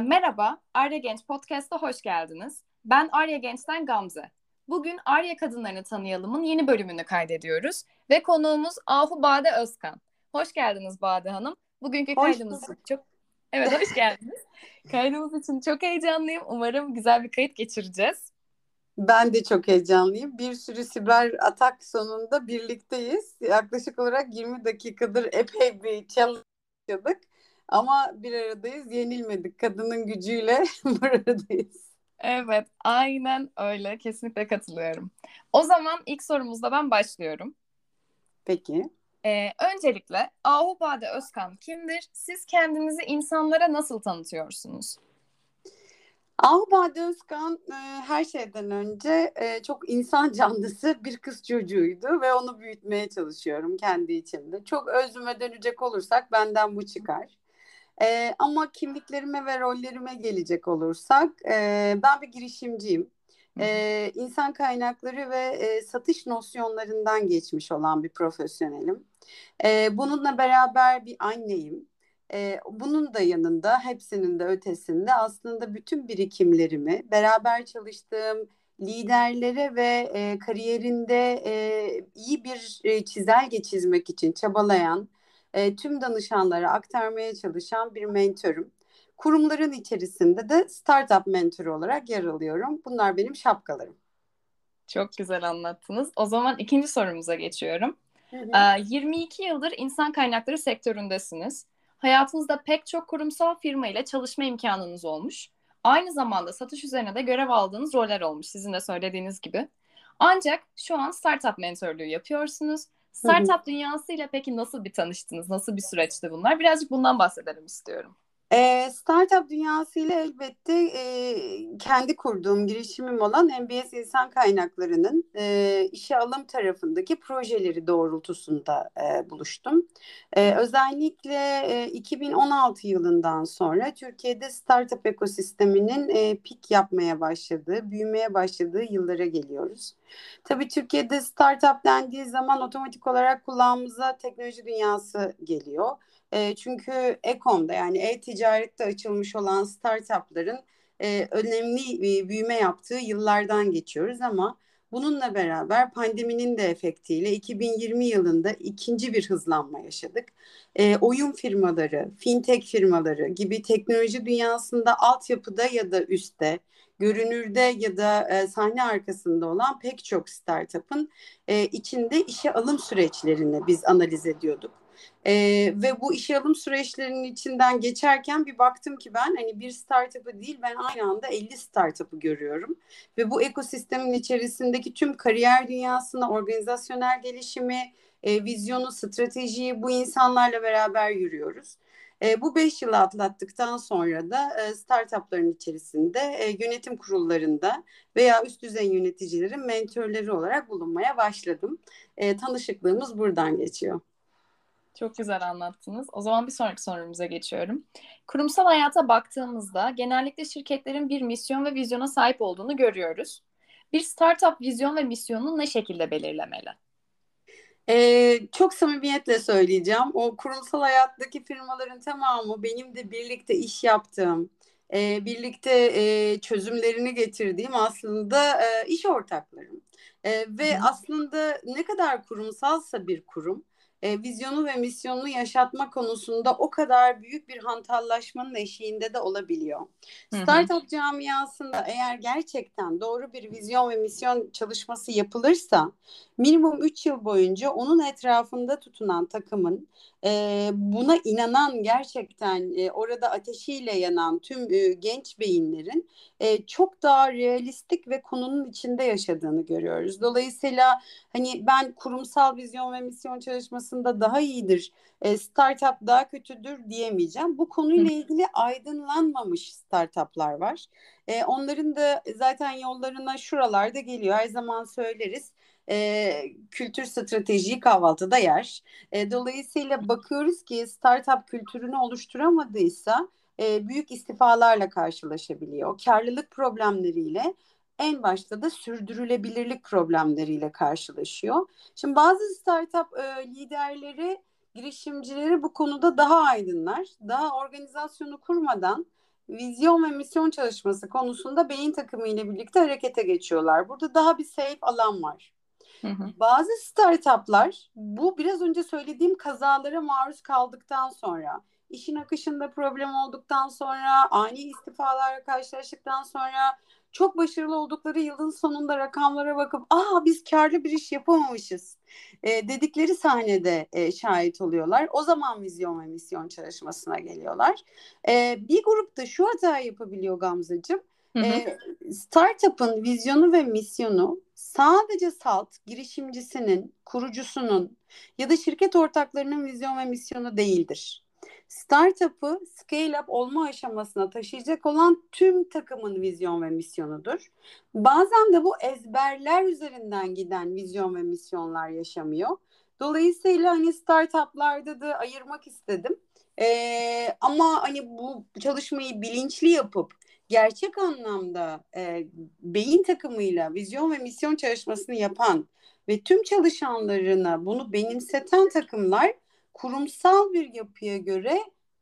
Merhaba, Arya Genç Podcast'a hoş geldiniz. Ben Arya Genç'ten Gamze. Bugün Arya Kadınlarını Tanıyalım'ın yeni bölümünü kaydediyoruz ve konuğumuz Ahu Bade Özkan. Hoş geldiniz Bade Hanım. Bugünkü kaydımız için çok... Evet, hoş geldiniz. Kaydımız için çok heyecanlıyım. Umarım güzel bir kayıt geçireceğiz. Ben de çok heyecanlıyım. Bir sürü siber atak sonunda birlikteyiz. Yaklaşık olarak 20 dakikadır epey bir challenge yaptık. Ama bir aradayız, yenilmedik. Kadının gücüyle bir aradayız. Evet, aynen öyle. Kesinlikle katılıyorum. O zaman ilk sorumuzla ben başlıyorum. Peki. Öncelikle Ahu Bade Özkan kimdir? Siz kendinizi insanlara nasıl tanıtıyorsunuz? Ahu Bade Özkan her şeyden önce çok insan canlısı bir kız çocuğuydu ve onu büyütmeye çalışıyorum kendi içimde. Çok özüme dönecek olursak benden bu çıkar. Ama kimliklerime ve rollerime gelecek olursak ben bir girişimciyim. İnsan kaynakları ve satış nosyonlarından geçmiş olan bir profesyonelim. Bununla beraber bir anneyim. Bunun da yanında, hepsinin de ötesinde aslında bütün birikimlerimi beraber çalıştığım liderlere ve kariyerinde iyi bir çizelge çizmek için çabalayan, tüm danışanlara aktarmaya çalışan bir mentörüm. Kurumların içerisinde de startup mentörü olarak yer alıyorum. Bunlar benim şapkalarım. Çok güzel anlattınız. O zaman ikinci sorumuza geçiyorum. 22 yıldır insan kaynakları sektöründesiniz. Hayatınızda pek çok kurumsal firma ile çalışma imkanınız olmuş. Aynı zamanda satış üzerine de görev aldığınız roller olmuş, sizin de söylediğiniz gibi. Ancak şu an startup mentörlüğü yapıyorsunuz. Startup dünyasıyla peki nasıl bir tanıştınız? Nasıl bir süreçti bunlar? Birazcık bundan bahsedelim istiyorum. Startup dünyasıyla elbette kendi kurduğum girişimim olan MBS İnsan Kaynakları'nın işe alım tarafındaki projeleri doğrultusunda buluştum. Özellikle 2016 yılından sonra Türkiye'de startup ekosisteminin pik yapmaya başladığı, büyümeye başladığı yıllara geliyoruz. Tabii Türkiye'de startup dendiği zaman otomatik olarak kulağımıza teknoloji dünyası geliyor. Çünkü e-com'da, yani e-ticarette açılmış olan startupların önemli büyüme yaptığı yıllardan geçiyoruz ama bununla beraber pandeminin de efektiyle 2020 yılında ikinci bir hızlanma yaşadık. Oyun firmaları, fintech firmaları gibi teknoloji dünyasında altyapıda ya da üstte, görünürde ya da sahne arkasında olan pek çok startup'ın içinde işe alım süreçlerini biz analiz ediyorduk. Ve bu işe alım süreçlerinin içinden geçerken bir baktım ki ben hani bir startup'ı değil, ben aynı anda 50 startup'ı görüyorum. Ve bu ekosistemin içerisindeki tüm kariyer dünyasını, organizasyonel gelişimi, vizyonu, stratejiyi bu insanlarla beraber yürüyoruz. Bu 5 yılı atlattıktan sonra da startupların içerisinde yönetim kurullarında veya üst düzey yöneticilerin mentörleri olarak bulunmaya başladım. Tanışıklığımız buradan geçiyor. Çok güzel anlattınız. O zaman bir sonraki sorumuza geçiyorum. Kurumsal hayata baktığımızda genellikle şirketlerin bir misyon ve vizyona sahip olduğunu görüyoruz. Bir startup vizyon ve misyonunu ne şekilde belirlemeli? Çok samimiyetle söyleyeceğim. O kurumsal hayattaki firmaların tamamı benim de birlikte iş yaptığım, birlikte çözümlerini getirdiğim aslında iş ortaklarım. Ve aslında ne kadar kurumsalsa bir kurum, vizyonu ve misyonunu yaşatma konusunda o kadar büyük bir hantallaşmanın eşiğinde de olabiliyor. Startup camiasında eğer gerçekten doğru bir vizyon ve misyon çalışması yapılırsa minimum 3 yıl boyunca onun etrafında tutunan takımın buna inanan, gerçekten orada ateşiyle yanan tüm genç beyinlerin çok daha realistik ve konunun içinde yaşadığını görüyoruz. Dolayısıyla hani ben kurumsal vizyon ve misyon çalışmasında daha iyidir, startup daha kötüdür diyemeyeceğim. Bu konuyla ilgili aydınlanmamış startuplar var. Onların da zaten yollarına şuralarda geliyor. Her zaman söyleriz. Kültür stratejiyi kahvaltıda yer. Dolayısıyla bakıyoruz ki startup kültürünü oluşturamadıysa büyük istifalarla karşılaşabiliyor. Karlılık problemleriyle, en başta da sürdürülebilirlik problemleriyle karşılaşıyor. Şimdi bazı startup liderleri, girişimcileri bu konuda daha aydınlar. Daha organizasyonu kurmadan vizyon ve misyon çalışması konusunda beyin takımı ile birlikte harekete geçiyorlar. Burada daha bir safe alan var. Hı hı. Bazı startuplar bu biraz önce söylediğim kazalara maruz kaldıktan sonra, işin akışında problem olduktan sonra, ani istifalarla karşılaştıktan sonra çok başarılı oldukları yılın sonunda rakamlara bakıp "Aa, biz karlı bir iş yapamamışız" dedikleri sahnede şahit oluyorlar. O zaman vizyon ve misyon çalışmasına geliyorlar. Bir grup da şu hata yapabiliyor Gamzacığım. Startup'ın vizyonu ve misyonu sadece salt girişimcisinin, kurucusunun ya da şirket ortaklarının vizyon ve misyonu değildir. Startup'ı scale up olma aşamasına taşıyacak olan tüm takımın vizyon ve misyonudur. Bazen de bu ezberler üzerinden giden vizyon ve misyonlar yaşamıyor. Dolayısıyla hani startup'larda da ayırmak istedim. Ama hani bu çalışmayı bilinçli yapıp gerçek anlamda beyin takımıyla vizyon ve misyon çalışmasını yapan ve tüm çalışanlarına bunu benimseten takımlar kurumsal bir yapıya göre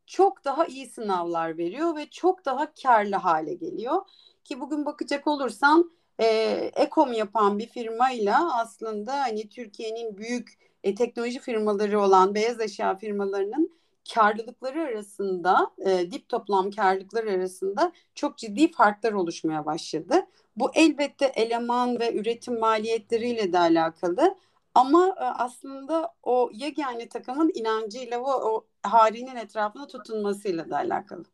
çok daha iyi sınavlar veriyor ve çok daha karlı hale geliyor. Ki bugün bakacak olursan Ekom yapan bir firmayla aslında hani Türkiye'nin büyük teknoloji firmaları olan beyaz eşya firmalarının karlılıkları arasında, dip toplam karlılıkları arasında çok ciddi farklar oluşmaya başladı. Bu elbette eleman ve üretim maliyetleriyle de alakalı. Ama aslında o yegane takımın inancıyla o harenin etrafına tutunmasıyla da alakalı.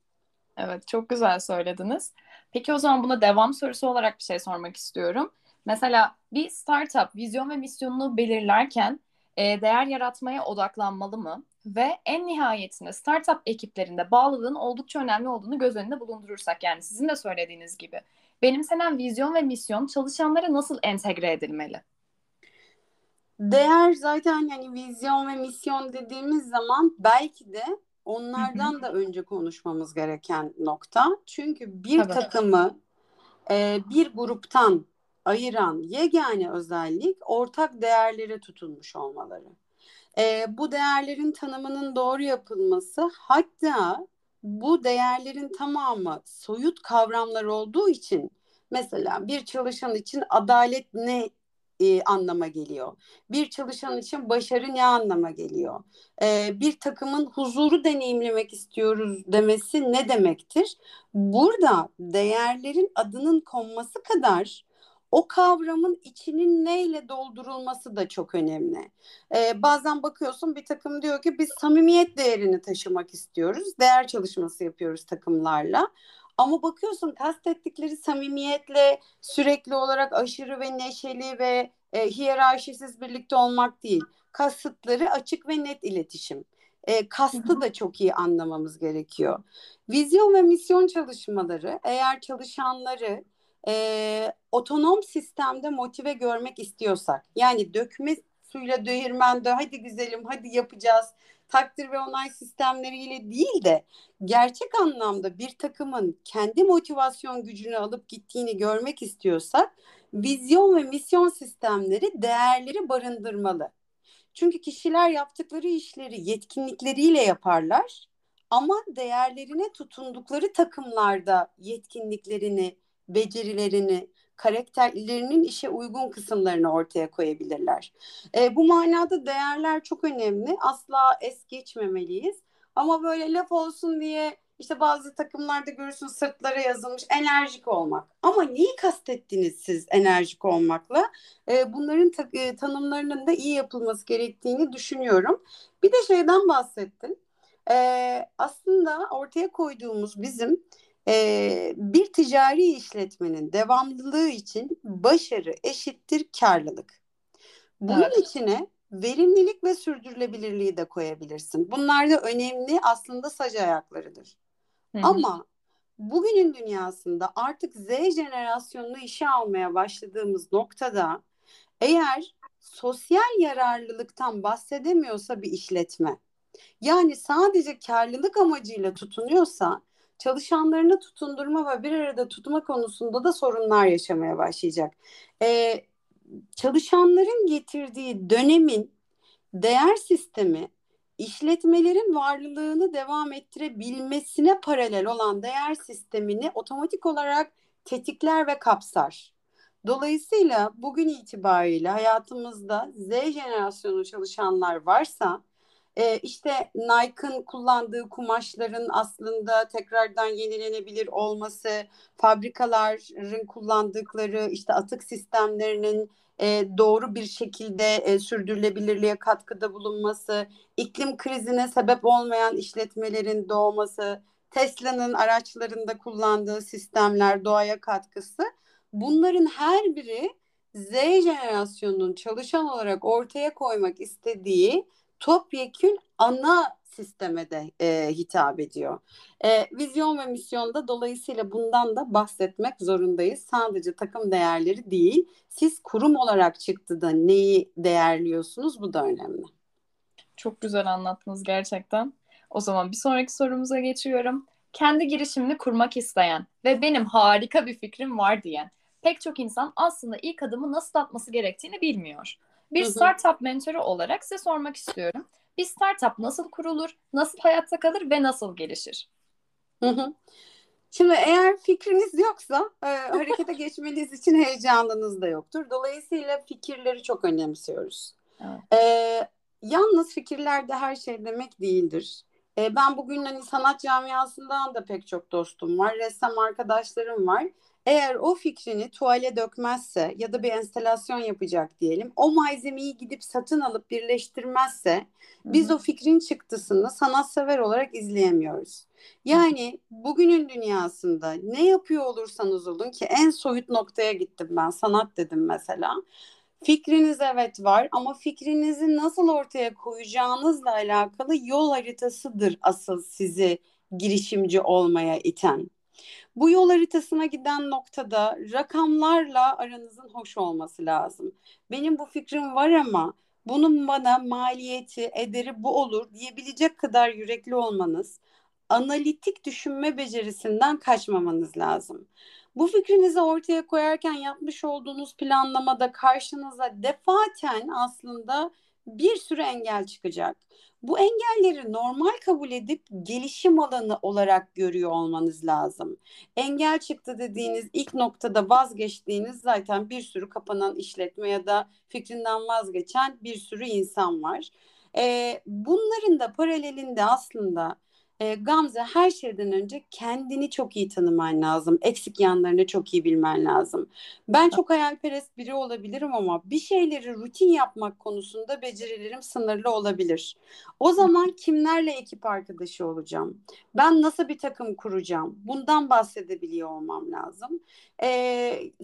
Evet, çok güzel söylediniz. Peki o zaman buna devam sorusu olarak bir şey sormak istiyorum. Mesela bir startup vizyon ve misyonunu belirlerken değer yaratmaya odaklanmalı mı? Ve en nihayetinde startup ekiplerinde bağlılığın oldukça önemli olduğunu göz önünde bulundurursak, yani sizin de söylediğiniz gibi, benimsenen vizyon ve misyon çalışanlara nasıl entegre edilmeli? Değer zaten hani vizyon ve misyon dediğimiz zaman belki de onlardan da önce konuşmamız gereken nokta. Çünkü bir takımı bir gruptan ayıran yegane özellik ortak değerlere tutunmuş olmaları. Bu değerlerin tanımının doğru yapılması, hatta bu değerlerin tamamı soyut kavramlar olduğu için, mesela bir çalışan için adalet ne anlama geliyor? Bir çalışan için başarı ne anlama geliyor? Bir takımın huzuru deneyimlemek istiyoruz demesi ne demektir? Burada değerlerin adının konması kadar o kavramın içinin neyle doldurulması da çok önemli. Bazen bakıyorsun bir takım diyor ki biz samimiyet değerini taşımak istiyoruz. Değer çalışması yapıyoruz takımlarla. Ama bakıyorsun kastettikleri samimiyetle sürekli olarak aşırı ve neşeli ve hiyerarşisiz birlikte olmak değil. Kasıtları açık ve net iletişim. Kastı da çok iyi anlamamız gerekiyor. Vizyon ve misyon çalışmaları eğer çalışanları otonom sistemde motive görmek istiyorsak, yani dökme suyla değirmende hadi güzelim hadi yapacağız takdir ve onay sistemleriyle değil de gerçek anlamda bir takımın kendi motivasyon gücünü alıp gittiğini görmek istiyorsak vizyon ve misyon sistemleri değerleri barındırmalı. Çünkü kişiler yaptıkları işleri yetkinlikleriyle yaparlar ama değerlerine tutundukları takımlarda yetkinliklerini, becerilerini, karakterlerinin işe uygun kısımlarını ortaya koyabilirler. Bu manada değerler çok önemli. Asla es geçmemeliyiz. Ama böyle laf olsun diye işte bazı takımlarda görürsün sırtlara yazılmış enerjik olmak. Ama neyi kastettiniz siz enerjik olmakla? Bunların tanımlarının da iyi yapılması gerektiğini düşünüyorum. Bir de şeyden bahsettin. Aslında ortaya koyduğumuz bizim bir ticari işletmenin devamlılığı için başarı eşittir karlılık. Bunun içine verimlilik ve sürdürülebilirliği de koyabilirsin. Bunlar da önemli aslında sac ayaklarıdır. Hı-hı. Ama bugünün dünyasında artık Z jenerasyonunu işe almaya başladığımız noktada eğer sosyal yararlılıktan bahsedemiyorsa bir işletme, yani sadece karlılık amacıyla tutunuyorsa çalışanlarını tutundurma ve bir arada tutma konusunda da sorunlar yaşamaya başlayacak. Çalışanların getirdiği dönemin değer sistemi işletmelerin varlığını devam ettirebilmesine paralel olan değer sistemini otomatik olarak tetikler ve kapsar. Dolayısıyla bugün itibariyle hayatımızda Z jenerasyonu çalışanlar varsa, işte Nike'ın kullandığı kumaşların aslında tekrardan yenilenebilir olması, fabrikaların kullandıkları işte atık sistemlerinin doğru bir şekilde sürdürülebilirliğe katkıda bulunması, iklim krizine sebep olmayan işletmelerin doğması, Tesla'nın araçlarında kullandığı sistemler, doğaya katkısı, bunların her biri Z jenerasyonunun çalışan olarak ortaya koymak istediği topyekün ana sisteme de hitap ediyor. Vizyon ve misyonda dolayısıyla bundan da bahsetmek zorundayız. Sadece takım değerleri değil, siz kurum olarak çıktı da neyi değerliyorsunuz, bu da önemli. Çok güzel anlattınız gerçekten. O zaman bir sonraki sorumuza geçiyorum. Kendi girişimini kurmak isteyen ve benim harika bir fikrim var diyen pek çok insan aslında ilk adımı nasıl atması gerektiğini bilmiyor. Bir startup mentörü olarak size sormak istiyorum. Bir startup nasıl kurulur, nasıl hayatta kalır ve nasıl gelişir? Şimdi eğer fikriniz yoksa harekete geçmeniz için heyecanınız da yoktur. Dolayısıyla fikirleri çok önemsiyoruz. Evet. Yalnız fikirler de her şey demek değildir. Ben bugün sanat camiasından da pek çok dostum var, ressam arkadaşlarım var. Eğer o fikrini tuvale dökmezse ya da bir enstalasyon yapacak diyelim, o malzemeyi gidip satın alıp birleştirmezse biz o fikrin çıktısını sanatsever olarak izleyemiyoruz. Yani bugünün dünyasında ne yapıyor olursanız olun, ki en soyut noktaya gittim ben, sanat dedim mesela. Fikriniz evet var ama fikrinizi nasıl ortaya koyacağınızla alakalı yol haritasıdır asıl sizi girişimci olmaya iten. Bu yol haritasına giden noktada rakamlarla aranızın hoş olması lazım. Benim bu fikrim var ama bunun bana maliyeti, ederi bu olur diyebilecek kadar yürekli olmanız, analitik düşünme becerisinden kaçmamanız lazım. Bu fikrinizi ortaya koyarken yapmış olduğunuz planlamada karşınıza defaten aslında bir sürü engel çıkacak. Bu engelleri normal kabul edip gelişim alanı olarak görüyor olmanız lazım. Engel çıktı dediğiniz ilk noktada vazgeçtiğiniz zaten bir sürü kapanan işletme ya da fikrinden vazgeçen bir sürü insan var. Bunların da paralelinde aslında Gamze, her şeyden önce kendini çok iyi tanıman lazım. Eksik yanlarını çok iyi bilmen lazım. Ben çok hayalperest biri olabilirim ama bir şeyleri rutin yapmak konusunda becerilerim sınırlı olabilir. O zaman kimlerle ekip arkadaşı olacağım? Ben nasıl bir takım kuracağım? Bundan bahsedebiliyor olmam lazım.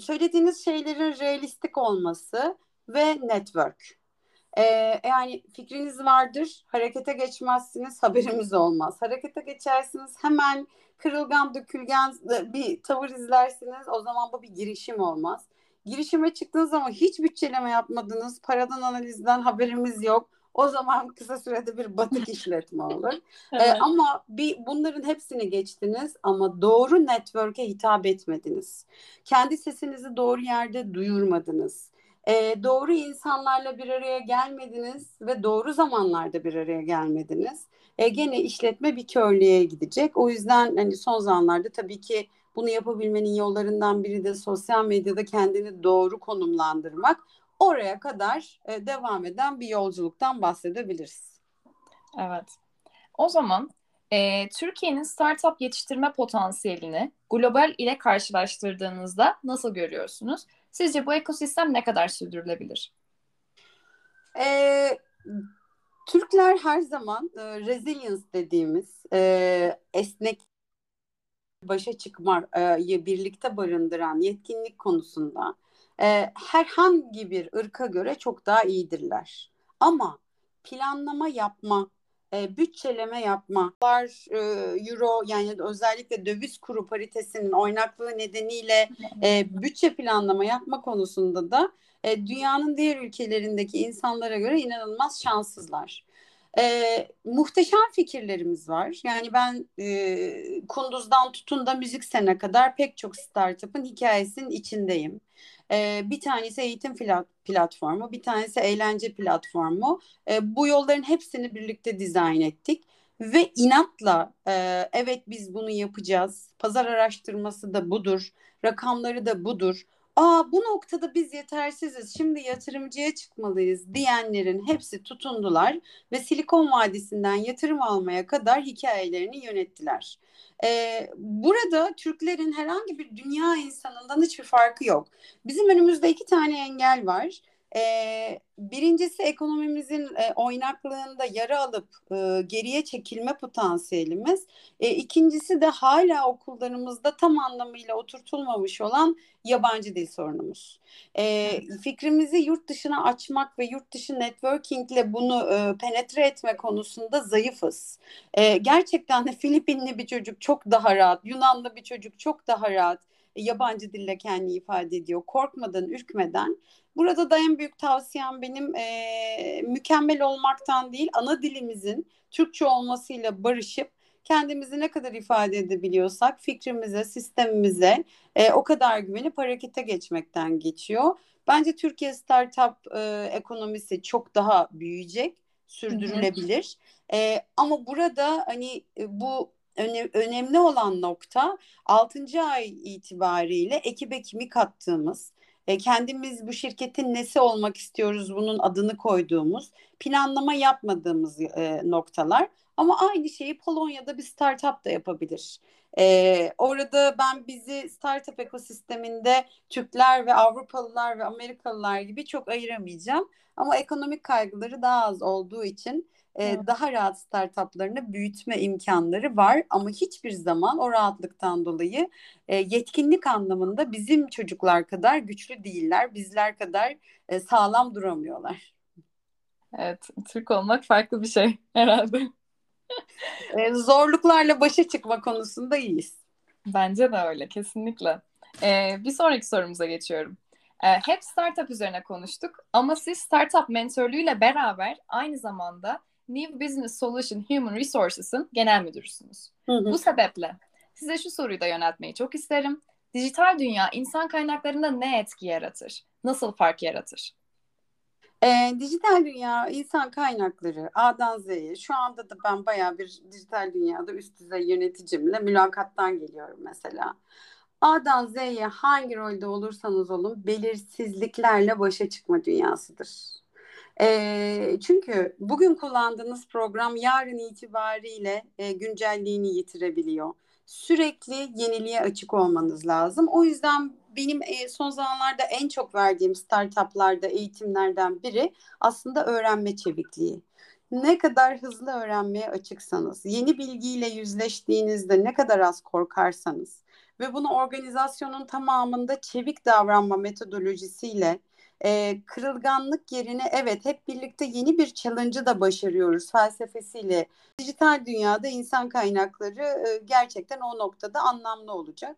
Söylediğiniz şeylerin realistik olması ve network. Yani fikriniz vardır, harekete geçmezsiniz, haberimiz olmaz. Harekete geçersiniz, hemen kırılgan dökülgen bir tavır izlersiniz, o zaman bu bir girişim olmaz. Girişime çıktığınız zaman hiç bütçeleme yapmadınız, paradan, analizden haberimiz yok, o zaman kısa sürede bir batık işletme olur. Evet. Ama bunların hepsini geçtiniz ama doğru network'e hitap etmediniz. Kendi sesinizi doğru yerde duyurmadınız. Doğru insanlarla bir araya gelmediniz ve doğru zamanlarda bir araya gelmediniz. Gene işletme bir körlüğe gidecek. O yüzden son zamanlarda tabii ki bunu yapabilmenin yollarından biri de sosyal medyada kendini doğru konumlandırmak. Oraya kadar devam eden bir yolculuktan bahsedebiliriz. Evet. O zaman Türkiye'nin startup yetiştirme potansiyelini global ile karşılaştırdığınızda nasıl görüyorsunuz? Sizce bu ekosistem ne kadar sürdürülebilir? Türkler her zaman resilience dediğimiz esnek, başa çıkmayı birlikte barındıran yetkinlik konusunda herhangi bir ırka göre çok daha iyidirler. Ama planlama yapma, bütçeleme yapma, euro yani özellikle döviz kuru paritesinin oynaklığı nedeniyle bütçe planlama yapma konusunda da dünyanın diğer ülkelerindeki insanlara göre inanılmaz şanssızlar. Muhteşem fikirlerimiz var. Yani ben Kunduz'dan tutun da Müziksen'e kadar pek çok startup'ın hikayesinin içindeyim. Bir tanesi eğitim platformu, bir tanesi eğlence platformu. Bu yolların hepsini birlikte dizayn ettik. Ve inatla evet biz bunu yapacağız. Pazar araştırması da budur. Rakamları da budur. Bu noktada biz yetersiziz, şimdi yatırımcıya çıkmalıyız diyenlerin hepsi tutundular ve Silikon Vadisi'nden yatırım almaya kadar hikayelerini yönettiler. Burada Türklerin herhangi bir dünya insanından hiçbir farkı yok. Bizim önümüzde 2 tane engel var. Birincisi ekonomimizin oynaklığında yara alıp geriye çekilme potansiyelimiz. İkincisi de hala okullarımızda tam anlamıyla oturtulmamış olan yabancı dil sorunumuz. Fikrimizi yurt dışına açmak ve yurt dışı networkingle bunu penetre etme konusunda zayıfız. Gerçekten de Filipinli bir çocuk çok daha rahat, Yunanlı bir çocuk çok daha rahat yabancı dille kendini ifade ediyor, korkmadan, ürkmeden. Burada da en büyük tavsiyem benim mükemmel olmaktan değil, ana dilimizin Türkçe olmasıyla barışıp kendimizi ne kadar ifade edebiliyorsak fikrimize, sistemimize o kadar güvenip harekete geçmekten geçiyor. Bence Türkiye startup ekonomisi çok daha büyüyecek, sürdürülebilir. Ama burada hani bu önemli olan nokta 6. ay itibariyle ekibe kimi kattığımız, kendimiz bu şirketin nesi olmak istiyoruz, bunun adını koyduğumuz, planlama yapmadığımız noktalar. Ama aynı şeyi Polonya'da bir startup da yapabilir. Orada ben bizi startup ekosisteminde Türkler ve Avrupalılar ve Amerikalılar gibi çok ayıramayacağım. Ama ekonomik kaygıları daha az olduğu için daha rahat startuplarını büyütme imkanları var. Ama hiçbir zaman o rahatlıktan dolayı yetkinlik anlamında bizim çocuklar kadar güçlü değiller, bizler kadar sağlam duramıyorlar. Evet, Türk olmak farklı bir şey herhalde. Zorluklarla başa çıkma konusunda iyiyiz. Bence de öyle, kesinlikle. Bir sonraki sorumuza geçiyorum. Hep startup üzerine konuştuk ama siz startup mentorluğuyla beraber aynı zamanda New Business Solution Human Resources'ın genel müdürüsünüz. Bu sebeple size şu soruyu da yöneltmeyi çok isterim. Dijital dünya insan kaynaklarında ne etki yaratır? Nasıl fark yaratır? Dijital dünya insan kaynakları A'dan Z'ye, şu anda da ben bayağı bir dijital dünyada üst düzey yöneticimle mülakattan geliyorum mesela. A'dan Z'ye hangi rolde olursanız olun belirsizliklerle başa çıkma dünyasıdır. Çünkü bugün kullandığınız program yarın itibariyle güncelliğini yitirebiliyor. Sürekli yeniliğe açık olmanız lazım. O yüzden benim son zamanlarda en çok verdiğim startuplarda eğitimlerden biri aslında öğrenme çevikliği. Ne kadar hızlı öğrenmeye açıksanız, yeni bilgiyle yüzleştiğinizde ne kadar az korkarsanız ve bunu organizasyonun tamamında çevik davranma metodolojisiyle kırılganlık yerine evet hep birlikte yeni bir challenge'ı da başarıyoruz felsefesiyle dijital dünyada insan kaynakları gerçekten o noktada anlamlı olacak.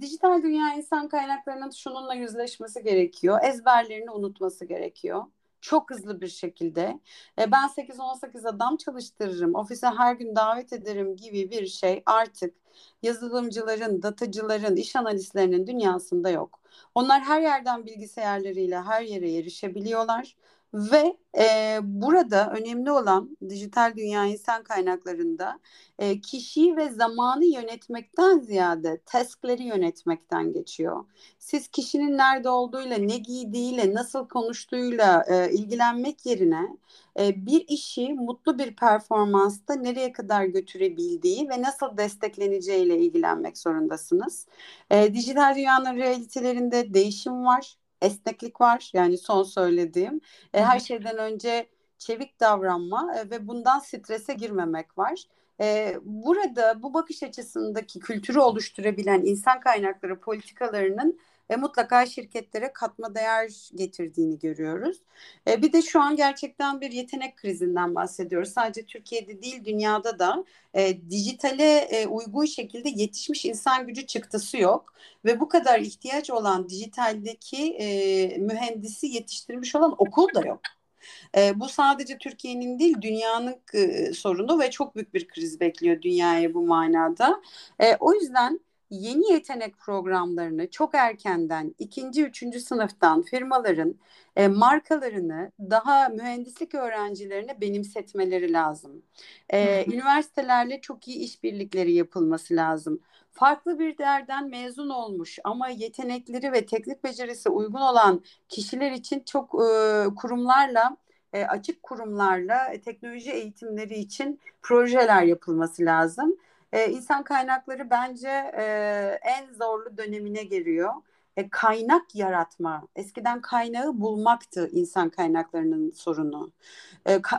Dijital dünya insan kaynaklarının şununla yüzleşmesi gerekiyor. Ezberlerini unutması gerekiyor. Çok hızlı bir şekilde. Ben 8-18 adam çalıştırırım, ofise her gün davet ederim gibi bir şey artık yazılımcıların, datacıların, iş analistlerinin dünyasında yok. Onlar her yerden bilgisayarlarıyla her yere erişebiliyorlar ve burada önemli olan dijital dünya insan kaynaklarında kişiyi ve zamanı yönetmekten ziyade taskleri yönetmekten geçiyor. Siz kişinin nerede olduğuyla, ne giydiğiyle, nasıl konuştuğuyla ilgilenmek yerine bir işi mutlu bir performansta nereye kadar götürebildiği ve nasıl destekleneceğiyle ilgilenmek zorundasınız. Dijital dünyanın realitelerinde değişim var. Esneklik var, yani son söylediğim. Her şeyden önce çevik davranma ve bundan strese girmemek var. Burada bu bakış açısındaki kültürü oluşturabilen insan kaynakları politikalarının mutlaka şirketlere katma değer getirdiğini görüyoruz. Bir de şu an gerçekten bir yetenek krizinden bahsediyoruz. Sadece Türkiye'de değil, dünyada da dijitale uygun şekilde yetişmiş insan gücü çıktısı yok. Ve bu kadar ihtiyaç olan dijitaldeki mühendisi yetiştirmiş olan okul da yok. Bu sadece Türkiye'nin değil, dünyanın sorunu ve çok büyük bir kriz bekliyor dünyayı bu manada. O yüzden yeni yetenek programlarını çok erkenden, 2. 3. sınıftan firmaların markalarını daha mühendislik öğrencilerine benimsetmeleri lazım. Üniversitelerle çok iyi işbirlikleri yapılması lazım. Farklı bir derden mezun olmuş ama yetenekleri ve teknik becerisi uygun olan kişiler için çok kurumlarla, açık kurumlarla teknoloji eğitimleri için projeler yapılması lazım. İnsan kaynakları bence en zorlu dönemine giriyor. Kaynak yaratma, eskiden kaynağı bulmaktı insan kaynaklarının sorunu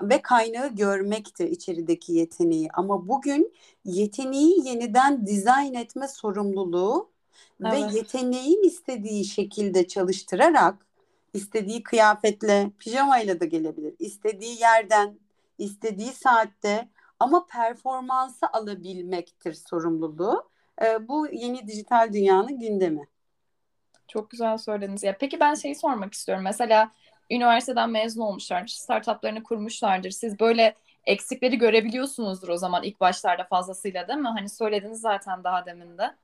ve kaynağı görmekti içerideki yeteneği. Ama bugün yeteneği yeniden dizayn etme sorumluluğu, evet, ve yeteneğin istediği şekilde çalıştırarak, istediği kıyafetle, pijamayla da gelebilir, istediği yerden, istediği saatte, ama performansı alabilmektir sorumluluğu. Bu yeni dijital dünyanın gündemi. Çok güzel söylediniz. Ya peki ben şeyi sormak istiyorum. Mesela üniversiteden mezun olmuşlardır, startuplarını kurmuşlardır. Siz böyle eksikleri görebiliyorsunuzdur o zaman ilk başlarda fazlasıyla, değil mi? Hani söylediniz zaten daha demin de.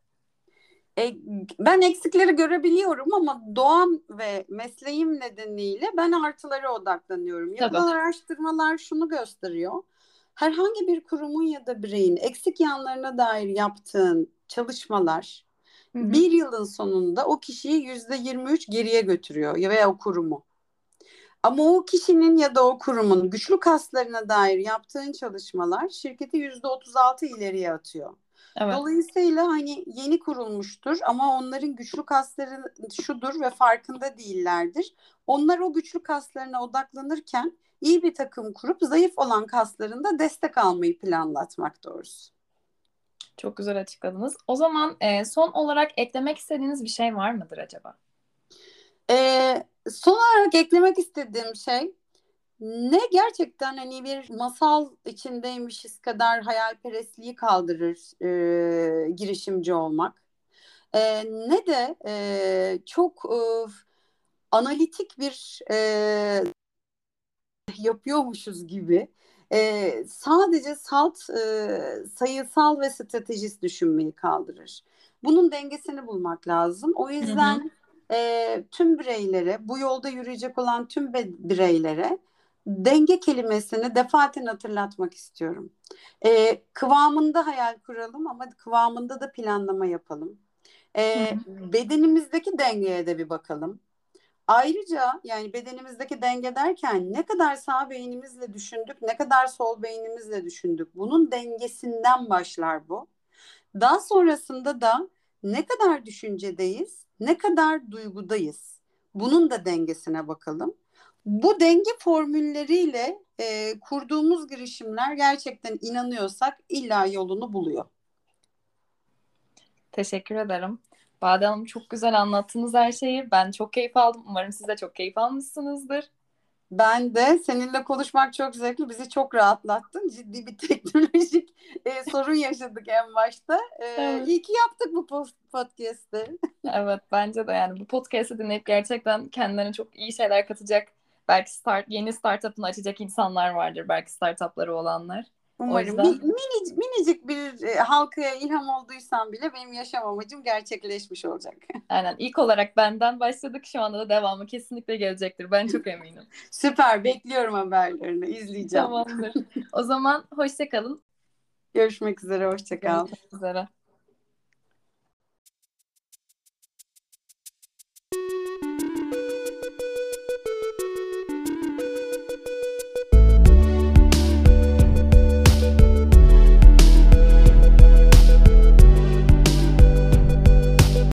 Ben eksikleri görebiliyorum ama doğam ve mesleğim nedeniyle ben artılara odaklanıyorum. Yapılan araştırmalar şunu gösteriyor. Herhangi bir kurumun ya da bireyin eksik yanlarına dair yaptığın çalışmalar, hı-hı, bir yılın sonunda o kişiyi %23 geriye götürüyor veya o kurumu. Ama o kişinin ya da o kurumun güçlü kaslarına dair yaptığın çalışmalar şirketi %36 ileriye atıyor. Evet. Dolayısıyla hani yeni kurulmuştur ama onların güçlü kasları şudur ve farkında değillerdir. Onlar o güçlü kaslarına odaklanırken iyi bir takım kurup zayıf olan kaslarında destek almayı planlatmak doğrusu. Çok güzel açıkladınız. O zaman son olarak eklemek istediğiniz bir şey var mıdır acaba? Son olarak eklemek istediğim şey, ne gerçekten hani bir masal içindeymişiz kadar hayalperestliği kaldırır girişimci olmak. Ne de çok analitik bir yapıyormuşuz gibi sadece salt sayısal ve stratejist düşünmeyi kaldırır. Bunun dengesini bulmak lazım. O yüzden tüm bireylere, bu yolda yürüyecek olan tüm bireylere denge kelimesini defaten hatırlatmak istiyorum. Kıvamında hayal kuralım ama kıvamında da planlama yapalım. Bedenimizdeki dengeye de bir bakalım. Ayrıca yani bedenimizdeki denge derken ne kadar sağ beynimizle düşündük, ne kadar sol beynimizle düşündük. Bunun dengesinden başlar bu. Daha sonrasında da ne kadar düşüncedeyiz, ne kadar duygudayız. Bunun da dengesine bakalım. Bu denge formülleriyle kurduğumuz girişimler gerçekten inanıyorsak illa yolunu buluyor. Teşekkür ederim. Bade Hanım, çok güzel anlattınız her şeyi. Ben çok keyif aldım. Umarım siz de çok keyif almışsınızdır. Ben de. Seninle konuşmak çok zevkli. Bizi çok rahatlattın. Ciddi bir teknolojik sorun yaşadık en başta. Evet. İyi ki yaptık bu podcast'ı. Evet, bence de yani bu podcast'ı dinleyip gerçekten kendilerine çok iyi şeyler katacak. Belki yeni startup'ını açacak insanlar vardır. Belki startup'ları olanlar. Umarım minicik bir halkaya ilham olduysam bile benim yaşam amacım gerçekleşmiş olacak. Aynen, ilk olarak benden başladık, şu anda da devamı kesinlikle gelecektir, ben çok eminim. Süper, bekliyorum haberlerini, izleyeceğim. Tamamdır. O zaman hoşça kalın. Görüşmek üzere, hoşça kalın. Görüşmek üzere.